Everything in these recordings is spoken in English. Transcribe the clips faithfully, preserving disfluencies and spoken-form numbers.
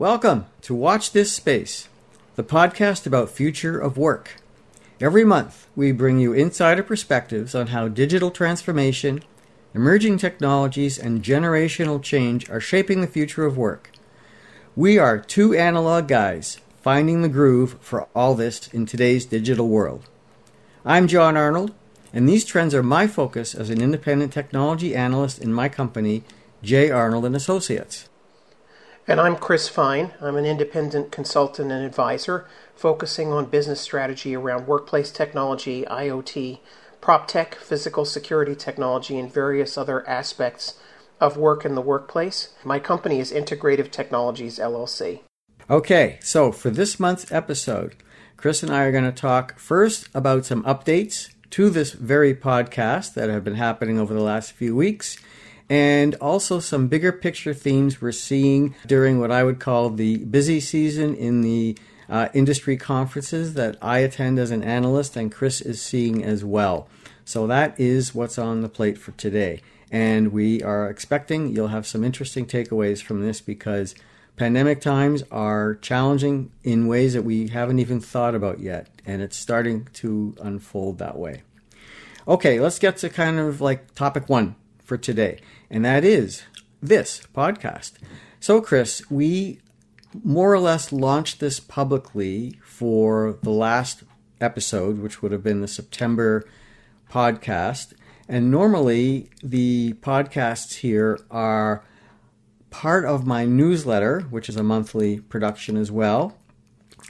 Welcome to Watch This Space, the podcast about future of work. Every month, we bring you insider perspectives on how digital transformation, emerging technologies, and generational change are shaping the future of work. We are two analog guys finding the groove for all this in today's digital world. I'm John Arnold, and these trends are my focus as an independent technology analyst in my company, J. Arnold and Associates. And I'm Chris Fine. I'm an independent consultant and advisor focusing on business strategy around workplace technology, I O T, prop tech, physical security technology, and various other aspects of work in the workplace. My company is Integrative Technologies L L C. Okay, so for this month's episode, Chris and I are going to talk first about some updates to this very podcast that have been happening over the last few weeks, and also some bigger picture themes we're seeing during what I would call the busy season in the uh, industry conferences that I attend as an analyst and Chris is seeing as well. So that is what's on the plate for today. And we are expecting you'll have some interesting takeaways from this because pandemic times are challenging in ways that we haven't even thought about yet. And it's starting to unfold that way. Okay, let's get to kind of like topic one for today. And that is this podcast. So, Chris, we more or less launched this publicly for the last episode, which would have been the September podcast. And normally the podcasts here are part of my newsletter, which is a monthly production as well,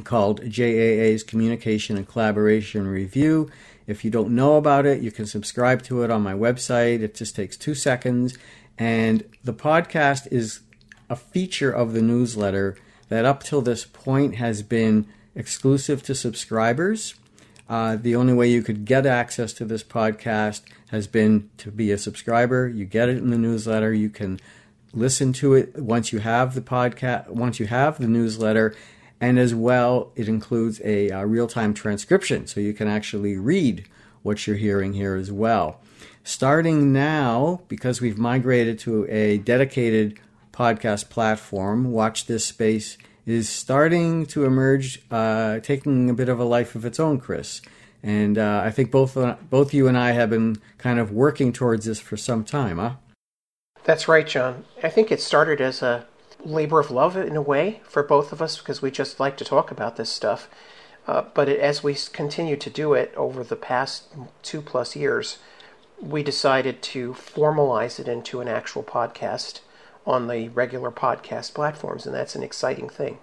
called J A A's Communication and Collaboration Review. If you don't know about it, you can subscribe to it on my website. It just takes two seconds. And the podcast is a feature of the newsletter that up till this point has been exclusive to subscribers. Uh, the only way you could get access to this podcast has been to be a subscriber. You get it in the newsletter. You can listen to it once you have the podcast, once you have the newsletter. And as well, it includes a, a real-time transcription, so you can actually read what you're hearing here as well. Starting now, because we've migrated to a dedicated podcast platform, Watch This Space is starting to emerge, uh, taking a bit of a life of its own, Chris. And uh, I think both both you and I have been kind of working towards this for some time, huh? That's right, John. I think it started as a labor of love in a way for both of us because we just like to talk about this stuff. Uh, but it, as we continue to do it over the past two plus years, we decided to formalize it into an actual podcast on the regular podcast platforms, and that's an exciting thing.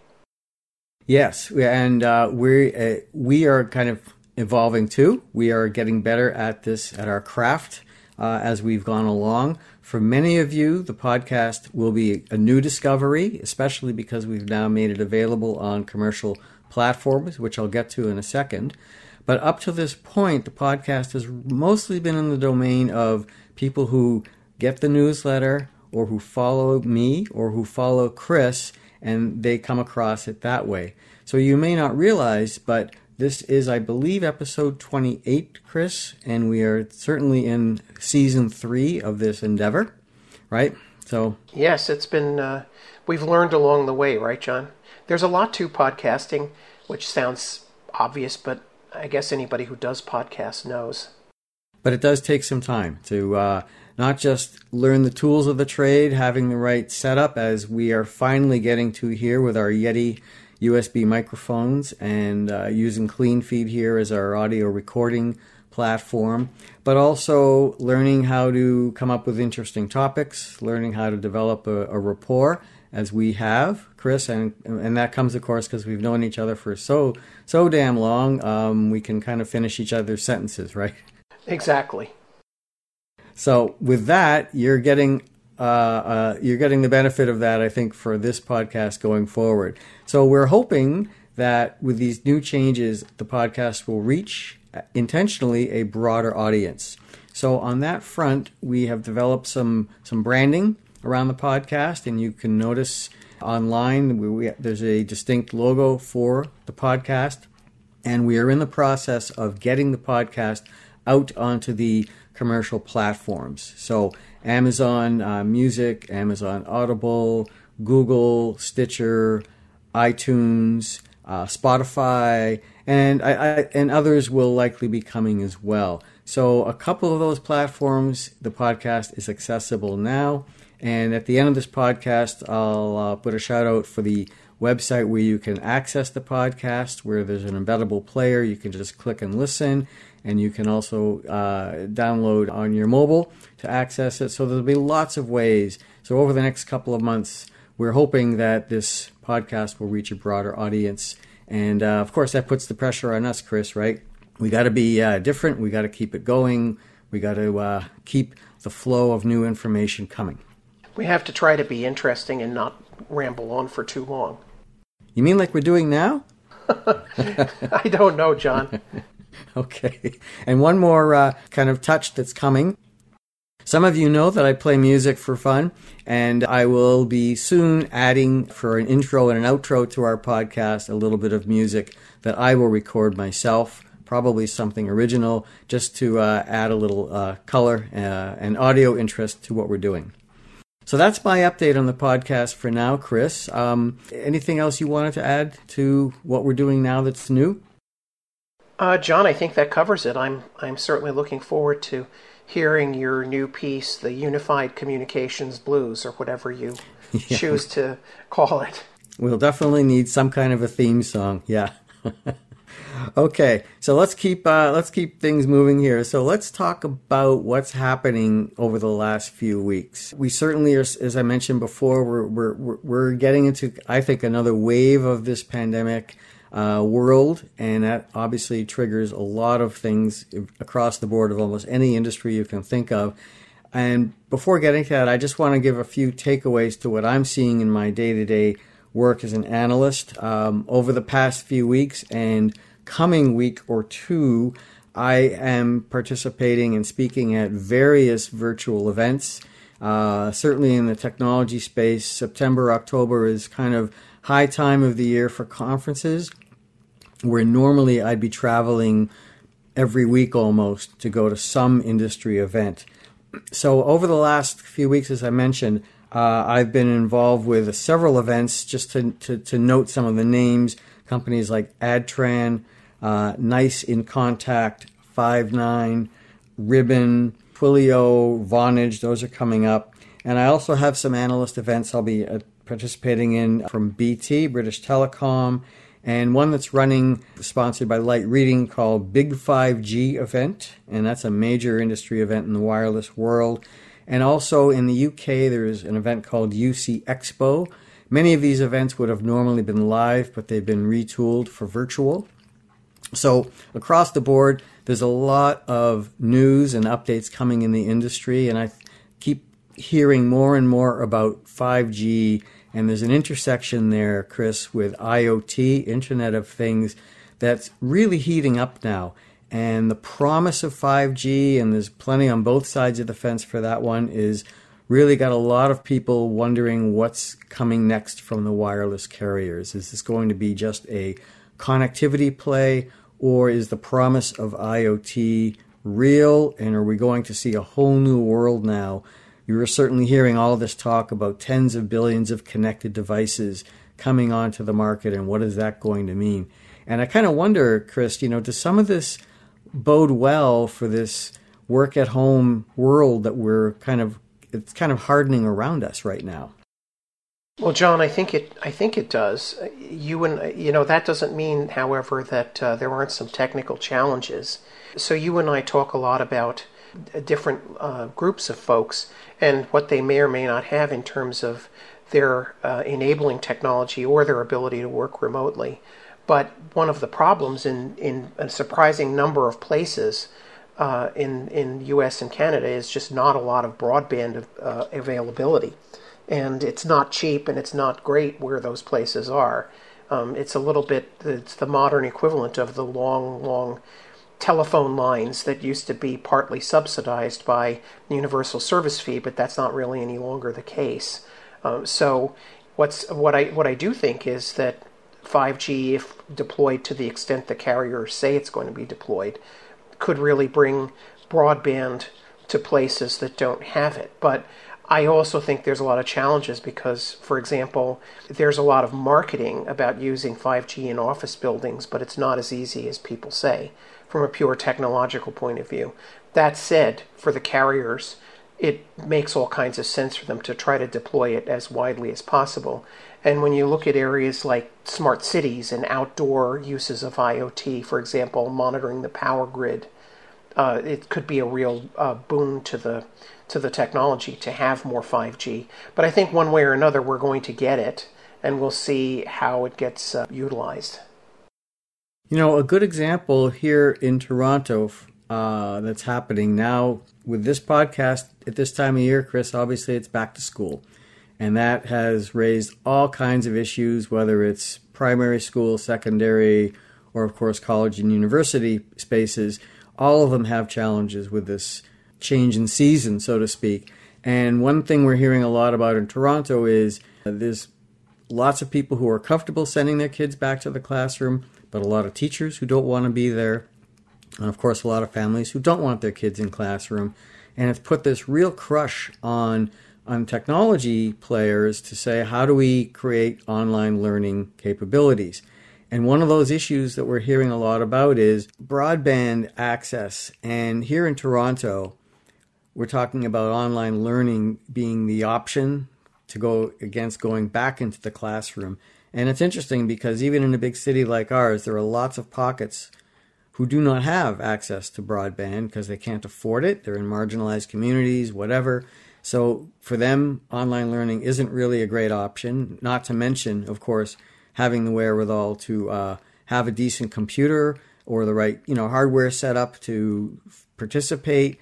Yes, and uh, we're, uh, we are kind of evolving too. We are getting better at this, at our craft uh, as we've gone along. For many of you, the podcast will be a new discovery, especially because we've now made it available on commercial platforms, which I'll get to in a second. But up to this point, the podcast has mostly been in the domain of people who get the newsletter or who follow me or who follow Chris, and they come across it that way. So you may not realize, but this is, I believe, episode twenty-eight, Chris, and we are certainly in season three of this endeavor, right? So yes, it's been, uh, we've learned along the way, right, John? There's a lot to podcasting, which sounds obvious, but I guess anybody who does podcasts knows. But it does take some time to uh, not just learn the tools of the trade, having the right setup, as we are finally getting to here with our Yeti U S B microphones and uh, using CleanFeed here as our audio recording platform, but also learning how to come up with interesting topics, learning how to develop a, a rapport as we have, Chris, and and that comes, of course, because we've known each other for so so damn long, um, we can kind of finish each other's sentences, right? Exactly. So with that, you're getting Uh, uh, you're getting the benefit of that, I think, for this podcast going forward. So we're hoping that with these new changes, the podcast will reach intentionally a broader audience. So on that front, we have developed some some branding around the podcast, and you can notice online we, we, there's a distinct logo for the podcast, and we are in the process of getting the podcast out onto the commercial platforms. So Amazon uh, Music, Amazon Audible, Google, Stitcher, iTunes, uh, Spotify, and I, I, and others will likely be coming as well. So a couple of those platforms, the podcast is accessible now. And at the end of this podcast, I'll uh, put a shout out for the website where you can access the podcast, where there's an embeddable player. You can just click and listen, and you can also uh, download on your mobile to access it. So there'll be lots of ways. So over the next couple of months, we're hoping that this podcast will reach a broader audience. And uh, of course, that puts the pressure on us, Chris, right? We got to be uh, different. We got to keep it going. We got to uh, keep the flow of new information coming. We have to try to be interesting and not ramble on for too long. You mean like we're doing now? I don't know, John. Okay. And one more uh, kind of touch that's coming. Some of you know that I play music for fun, and I will be soon adding for an intro and an outro to our podcast a little bit of music that I will record myself, probably something original, just to uh, add a little uh, color uh, and audio interest to what we're doing. So that's my update on the podcast for now, Chris. Um, anything else you wanted to add to what we're doing now that's new? Uh, John, I think that covers it. I'm I'm certainly looking forward to hearing your new piece, the Unified Communications Blues, or whatever you yeah. choose to call it. We'll definitely need some kind of a theme song. Yeah. Okay, so let's keep uh, let's keep things moving here. So let's talk about what's happening over the last few weeks. We certainly, are, as I mentioned before, we're we're we're getting into, I think, another wave of this pandemic uh, world, and that obviously triggers a lot of things across the board of almost any industry you can think of. And before getting to that, I just want to give a few takeaways to what I'm seeing in my day-to-day work as an analyst um, over the past few weeks and coming week or two. I am participating and speaking at various virtual events, uh, certainly in the technology space. September, October is kind of high time of the year for conferences, where normally I'd be traveling every week almost to go to some industry event. So over the last few weeks, as I mentioned, uh, I've been involved with several events. Just to, to, to note some of the names, companies like AdTran, Uh, NICE inContact, Five nine, Ribbon, Twilio, Vonage, those are coming up. And I also have some analyst events I'll be uh, participating in from B T, British Telecom, and one that's running, sponsored by Light Reading, called Big five G Event, and that's a major industry event in the wireless world. And also in the U K, there is an event called U C Expo. Many of these events would have normally been live, but they've been retooled for virtual. So across the board, there's a lot of news and updates coming in the industry, and I th- keep hearing more and more about five G, and there's an intersection there, Chris, with IoT, Internet of Things, that's really heating up now. And the promise of five G, and there's plenty on both sides of the fence for that one, is really got a lot of people wondering what's coming next from the wireless carriers. Is this going to be just a connectivity play, or is the promise of IoT real, and are we going to see a whole new world now? You're certainly hearing all this talk about tens of billions of connected devices coming onto the market, and what is that going to mean? And I kind of wonder, Chris, you know, does some of this bode well for this work at home world that we're kind of, it's kind of hardening around us right now? Well, John, I think it. I think it does. You and you know that doesn't mean, however, that uh, there aren't some technical challenges. So you and I talk a lot about different uh, groups of folks and what they may or may not have in terms of their uh, enabling technology or their ability to work remotely. But one of the problems in, in a surprising number of places uh, in in U S and Canada is just not a lot of broadband uh, availability. And it's not cheap, and it's not great where those places are. Um, it's a little bit, it's the modern equivalent of the long, long telephone lines that used to be partly subsidized by universal service fee, but that's not really any longer the case. Um, so what's what I what I do think is that five G, if deployed to the extent the carriers say it's going to be deployed, could really bring broadband to places that don't have it. But I also think there's a lot of challenges because, for example, there's a lot of marketing about using five G in office buildings, but it's not as easy as people say from a pure technological point of view. That said, for the carriers, it makes all kinds of sense for them to try to deploy it as widely as possible. And when you look at areas like smart cities and outdoor uses of IoT, for example, monitoring the power grid, uh, it could be a real uh, boon to the to the technology to have more five G. But I think one way or another, we're going to get it, and we'll see how it gets uh, utilized. You know, a good example here in Toronto uh, that's happening now with this podcast at this time of year, Chris, obviously it's back to school. And that has raised all kinds of issues, whether it's primary school, secondary, or of course college and university spaces. All of them have challenges with this change in season, so to speak. And one thing we're hearing a lot about in Toronto is uh, there's lots of people who are comfortable sending their kids back to the classroom, but a lot of teachers who don't want to be there. And of course, a lot of families who don't want their kids in classroom. And it's put this real crush on on technology players to say, how do we create online learning capabilities? And one of those issues that we're hearing a lot about is broadband access. And here in Toronto, we're talking about online learning being the option to go against going back into the classroom. And it's interesting because even in a big city like ours, there are lots of pockets who do not have access to broadband because they can't afford it. They're in marginalized communities, whatever. So for them, online learning isn't really a great option, not to mention, of course, having the wherewithal to uh, have a decent computer or the right, you know, hardware set up to participate,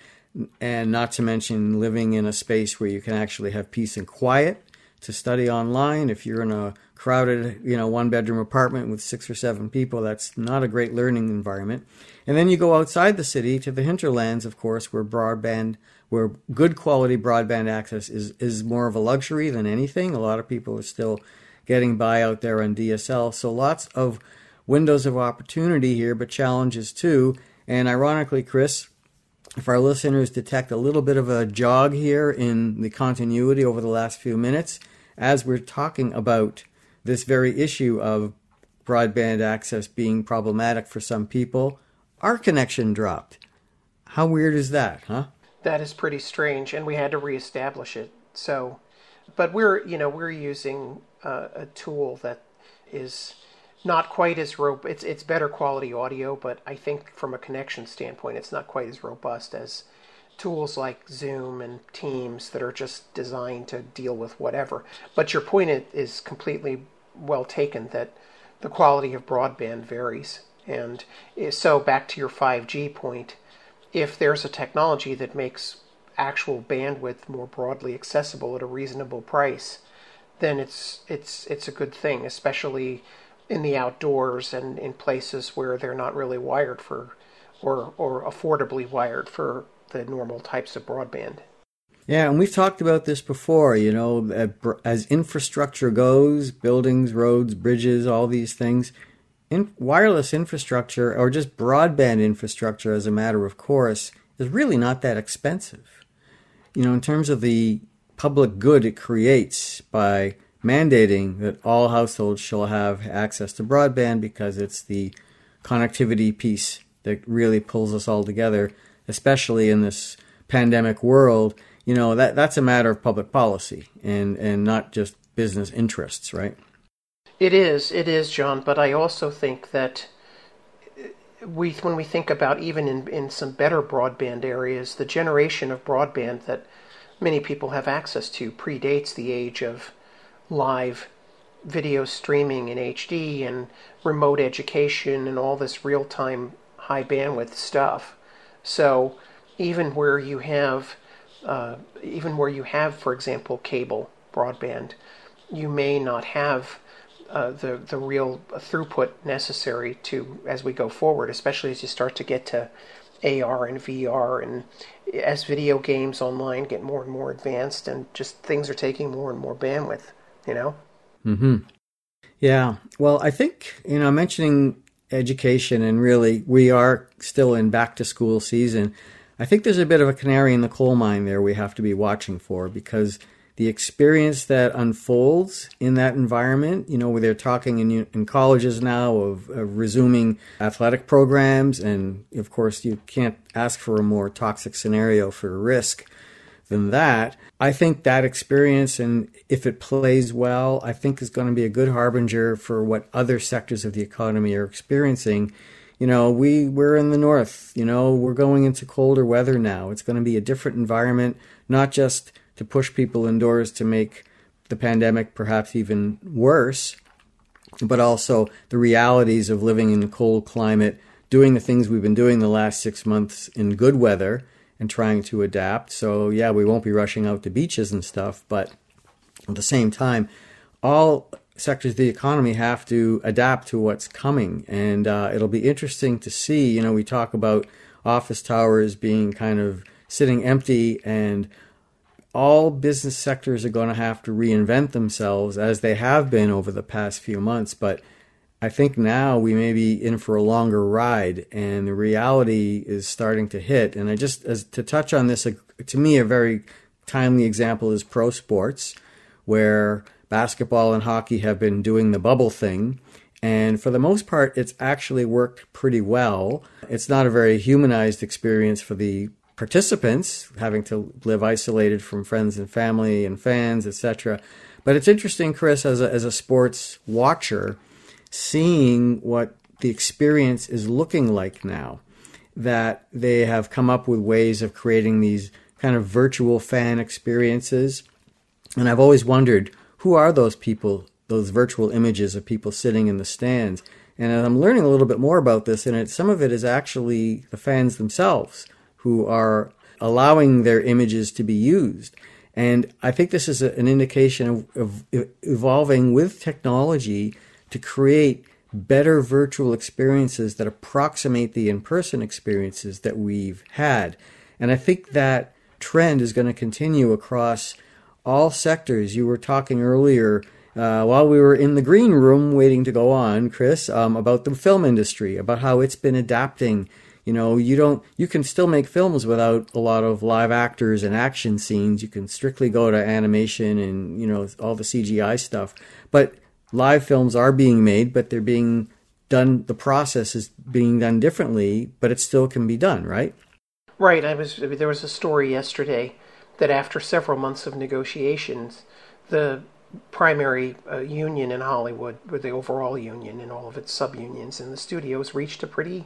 and not to mention living in a space where you can actually have peace and quiet to study online. If you're in a crowded, you know, one-bedroom apartment with six or seven people, that's not a great learning environment. And then you go outside the city to the hinterlands, of course, where broadband where good quality broadband access is, is more of a luxury than anything. A lot of people are still getting by out there on D S L. So lots of windows of opportunity here, but challenges too. And ironically, Chris, if our listeners detect a little bit of a jog here in the continuity over the last few minutes, as we're talking about this very issue of broadband access being problematic for some people, our connection dropped. How weird is that, huh? That is pretty strange, and we had to reestablish it. So, but we're, you know, we're using uh, a tool that is not quite as robust. It's it's better quality audio, but I think from a connection standpoint, it's not quite as robust as tools like Zoom and Teams that are just designed to deal with whatever. But your point is completely well taken that the quality of broadband varies, and so back to your five G point. If there's a technology that makes actual bandwidth more broadly accessible at a reasonable price, then it's it's it's a good thing, especially in the outdoors and in places where they're not really wired for or or affordably wired for the normal types of broadband. Yeah, and we've talked about this before, you know, as infrastructure goes, buildings, roads, bridges, all these things, In, wireless infrastructure or just broadband infrastructure as a matter of course is really not that expensive. You know, in terms of the public good it creates by mandating that all households shall have access to broadband because it's the connectivity piece that really pulls us all together, especially in this pandemic world. You know, that that's a matter of public policy and, and not just business interests, right? It is, it is, John, but I also think that we, when we think about even in, in some better broadband areas, the generation of broadband that many people have access to predates the age of live video streaming in H D and remote education and all this real-time high bandwidth stuff. So even where you have, uh, even where you have, for example, cable broadband, you may not have Uh, the the real throughput necessary to as we go forward, especially as you start to get to A R and V R, and as video games online get more and more advanced, and just things are taking more and more bandwidth, you know? Mm-hmm. Yeah. Well, I think, you know, mentioning education, and really we are still in back to school season. I think there's a bit of a canary in the coal mine there we have to be watching for, because the experience that unfolds in that environment, you know, where they're talking in, in colleges now of, of resuming athletic programs. And of course, you can't ask for a more toxic scenario for risk than that. I think that experience, and if it plays well, I think is going to be a good harbinger for what other sectors of the economy are experiencing. You know, we, we're in the north, you know, we're going into colder weather now. It's going to be a different environment, not just to push people indoors to make the pandemic perhaps even worse, but also the realities of living in a cold climate, doing the things we've been doing the last six months in good weather and trying to adapt. So yeah, we won't be rushing out to beaches and stuff, but at the same time, all sectors of the economy have to adapt to what's coming. And uh, it'll be interesting to see, you know, we talk about office towers being kind of sitting empty, and all business sectors are going to have to reinvent themselves as they have been over the past few months. But I think now we may be in for a longer ride, and the reality is starting to hit. And I just, as to touch on this, a, to me, a very timely example is pro sports, where basketball and hockey have been doing the bubble thing. And for the most part, it's actually worked pretty well. It's not a very humanized experience for the participants, having to live isolated from friends and family and fans, et cetera. But it's interesting, Chris, as a, as a sports watcher, seeing what the experience is looking like now, that they have come up with ways of creating these kind of virtual fan experiences. And I've always wondered, who are those people, those virtual images of people sitting in the stands? And I'm learning a little bit more about this, and it, some of it is actually the fans themselves who are allowing their images to be used. And I think this is a, an indication of, of evolving with technology to create better virtual experiences that approximate the in-person experiences that we've had. And I think that trend is going to continue across all sectors. You were talking earlier, uh, while we were in the green room waiting to go on, Chris, um, about the film industry, about how it's been adapting. You know, you don't, you can still make films without a lot of live actors and action scenes. You can strictly go to animation and, you know, all the C G I stuff. But live films are being made, but they're being done, the process is being done differently, but it still can be done, right? Right. I was, there was a story yesterday that after several months of negotiations, the primary uh, union in Hollywood, or the overall union and all of its sub-unions in the studios, reached a pretty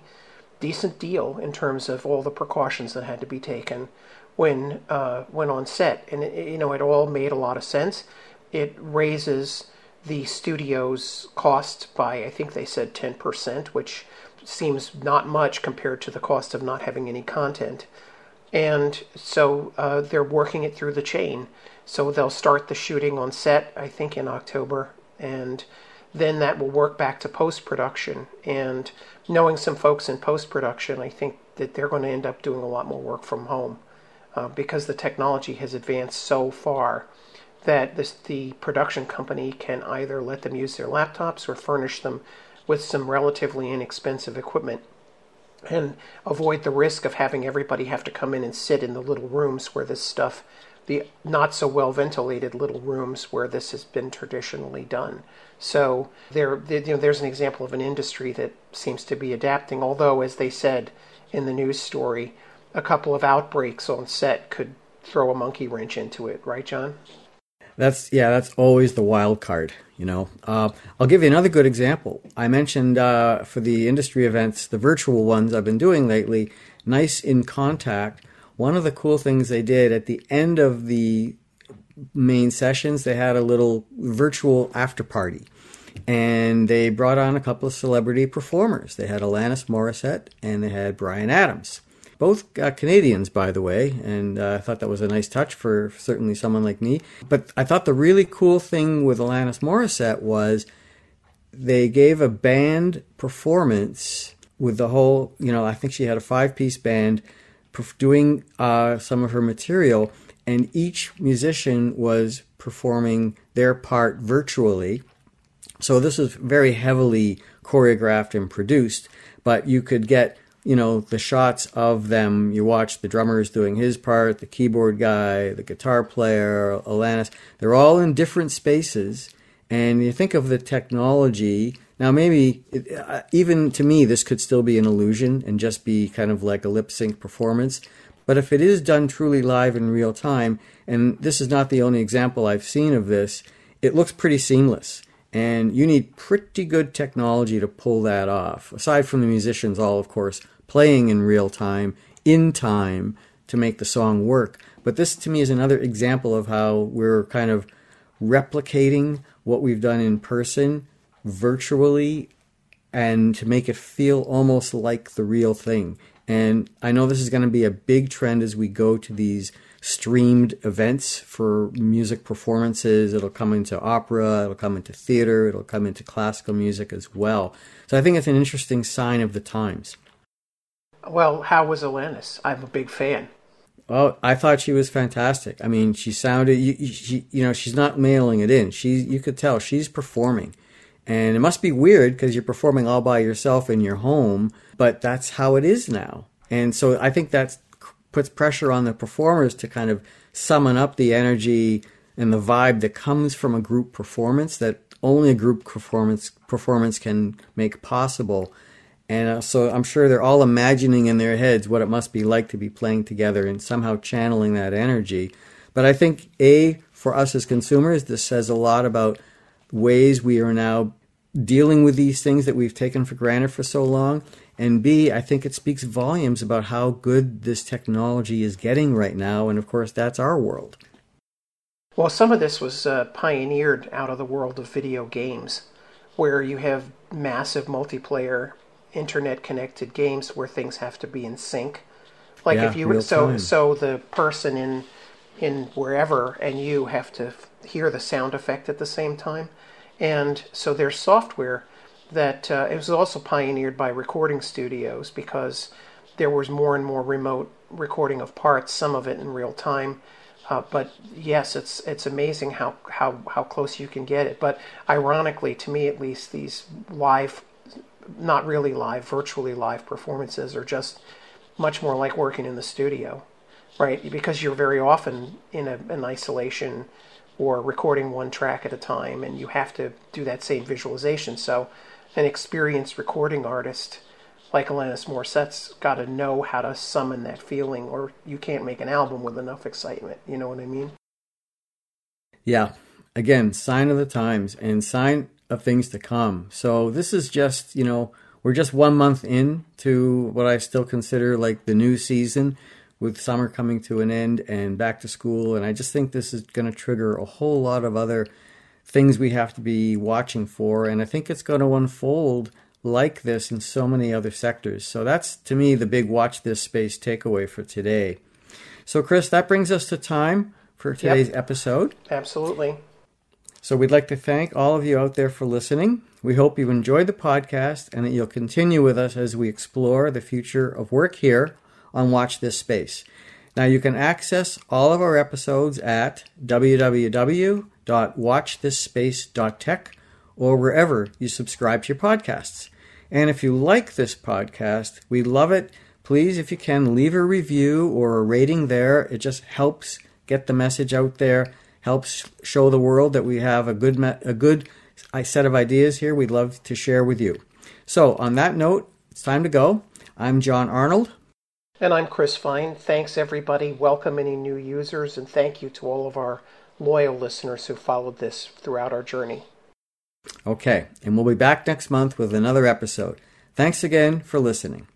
decent deal in terms of all the precautions that had to be taken when uh, when on set. And, it, you know, it all made a lot of sense. It raises the studio's cost by, I think they said ten percent, which seems not much compared to the cost of not having any content. And so uh, they're working it through the chain. So they'll start the shooting on set, I think, in October, and then that will work back to post-production. And knowing some folks in post-production, I think that they're going to end up doing a lot more work from home uh, because the technology has advanced so far that this, the production company can either let them use their laptops or furnish them with some relatively inexpensive equipment and avoid the risk of having everybody have to come in and sit in the little rooms where this stuff, the not so well ventilated little rooms where this has been traditionally done. So there, you know, there's an example of an industry that seems to be adapting, although, as they said in the news story, a couple of outbreaks on set could throw a monkey wrench into it. Right, John? That's, yeah, that's always the wild card, you know. Uh, I'll give you another good example. I mentioned uh, for the industry events, the virtual ones I've been doing lately, NICE inContact. One of the cool things they did at the end of the main sessions, they had a little virtual after party, and they brought on a couple of celebrity performers. They had Alanis Morissette and they had Bryan Adams, both uh, Canadians, by the way. And uh, I thought that was a nice touch for certainly someone like me. But I thought the really cool thing with Alanis Morissette was they gave a band performance with the whole, you know, I think she had a five-piece band doing uh, some of her material, and each musician was performing their part virtually. So this was very heavily choreographed and produced, but you could get you know, the shots of them. You watch the drummer's doing his part, the keyboard guy, the guitar player, Alanis. They're all in different spaces. And you think of the technology. Now, maybe it, uh, even to me, this could still be an illusion and just be kind of like a lip sync performance. But if it is done truly live in real time, and this is not the only example I've seen of this, it looks pretty seamless. And you need pretty good technology to pull that off, aside from the musicians all, of course, playing in real time, in time, to make the song work. But this, to me, is another example of how we're kind of replicating what we've done in person virtually and to make it feel almost like the real thing. And I know this is going to be a big trend as we go to these streamed events for music performances. It'll come into opera, it'll come into theater, it'll come into classical music as well. So I think it's an interesting sign of the times. Well, how was Alanis? I'm a big fan. Oh, I thought she was fantastic. I mean, she sounded, you, she, you know, she's not mailing it in. She, you could tell she's performing. And it must be weird because you're performing all by yourself in your home, but that's how it is now. And so I think that puts pressure on the performers to kind of summon up the energy and the vibe that comes from a group performance that only a group performance performance can make possible. And so I'm sure they're all imagining in their heads what it must be like to be playing together and somehow channeling that energy. But I think, A, for us as consumers, this says a lot about ways we are now dealing with these things that we've taken for granted for so long. And B, I think it speaks volumes about how good this technology is getting right now. And of course, that's our world. Well, some of this was uh, pioneered out of the world of video games, where you have massive multiplayer internet-connected games where things have to be in sync. Like yeah, if you so time. so the person in in wherever and you have to f- hear the sound effect at the same time. And so there's software that uh, it was also pioneered by recording studios because there was more and more remote recording of parts, some of it in real time. Uh, but yes, it's it's amazing how, how how close you can get it. But ironically, to me at least, these live, not really live, virtually live performances are just much more like working in the studio, right? Because you're very often in a, an isolation or recording one track at a time, and you have to do that same visualization. So an experienced recording artist like Alanis Morissette's got to know how to summon that feeling, or you can't make an album with enough excitement. You know what I mean? Yeah. Again, sign of the times and sign of things to come. So this is just, you know, we're just one month in to what I still consider like the new season, with summer coming to an end and back to school. And I just think this is going to trigger a whole lot of other things we have to be watching for. And I think it's going to unfold like this in so many other sectors. So that's, to me, the big Watch This Space takeaway for today. So, Chris, that brings us to time for today's yep. episode. Absolutely. So we'd like to thank all of you out there for listening. We hope you enjoyed the podcast and that you'll continue with us as we explore the future of work here on Watch This Space. Now you can access all of our episodes at w w w dot watch this space dot tech or wherever you subscribe to your podcasts. And if you like this podcast, we love it. Please, if you can, leave a review or a rating there. It just helps get the message out there, helps show the world that we have a good me- a good set of ideas here we'd love to share with you. So on that note, it's time to go. I'm John Arnold. And I'm Chris Fine. Thanks, everybody. Welcome any new users, and thank you to all of our loyal listeners who followed this throughout our journey. Okay, and we'll be back next month with another episode. Thanks again for listening.